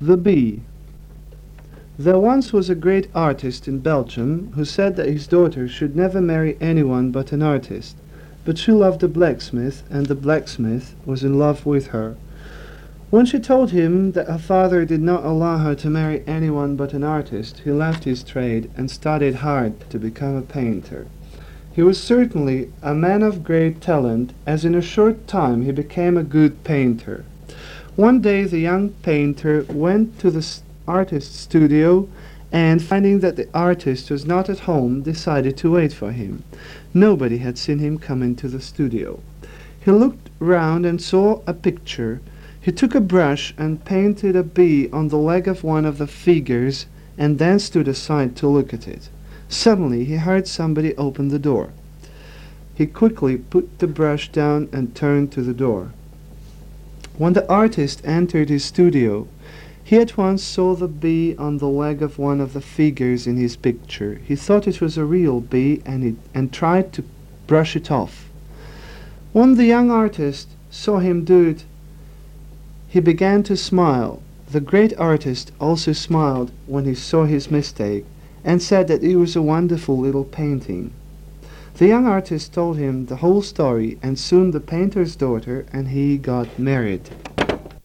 The bee. There once was a great artist in Belgium who said that his daughter should never marry anyone but an artist, but she loved a blacksmith, and the blacksmith was in love with her. When she told him that her father did not allow her to marry anyone but an artist, he left his trade and studied hard to become a painter. He was certainly a man of great talent, as in a short time he became a good painter. One day the young painter went to the artist's studio, and finding that the artist was not at home, decided to wait for him. Nobody had seen him come into the studio. He looked round and saw a picture. He took a brush and painted a bee on the leg of one of the figures, and then stood aside to look at it. Suddenly he heard somebody open the door. He quickly put the brush down and turned to the door. When the artist entered his studio, he at once saw the bee on the leg of one of the figures in his picture. He thought it was a real bee and tried to brush it off. When the young artist saw him do it, he began to smile. The great artist also smiled when he saw his mistake and said that it was a wonderful little painting. The young artist told him the whole story, and soon the painter's daughter and he got married.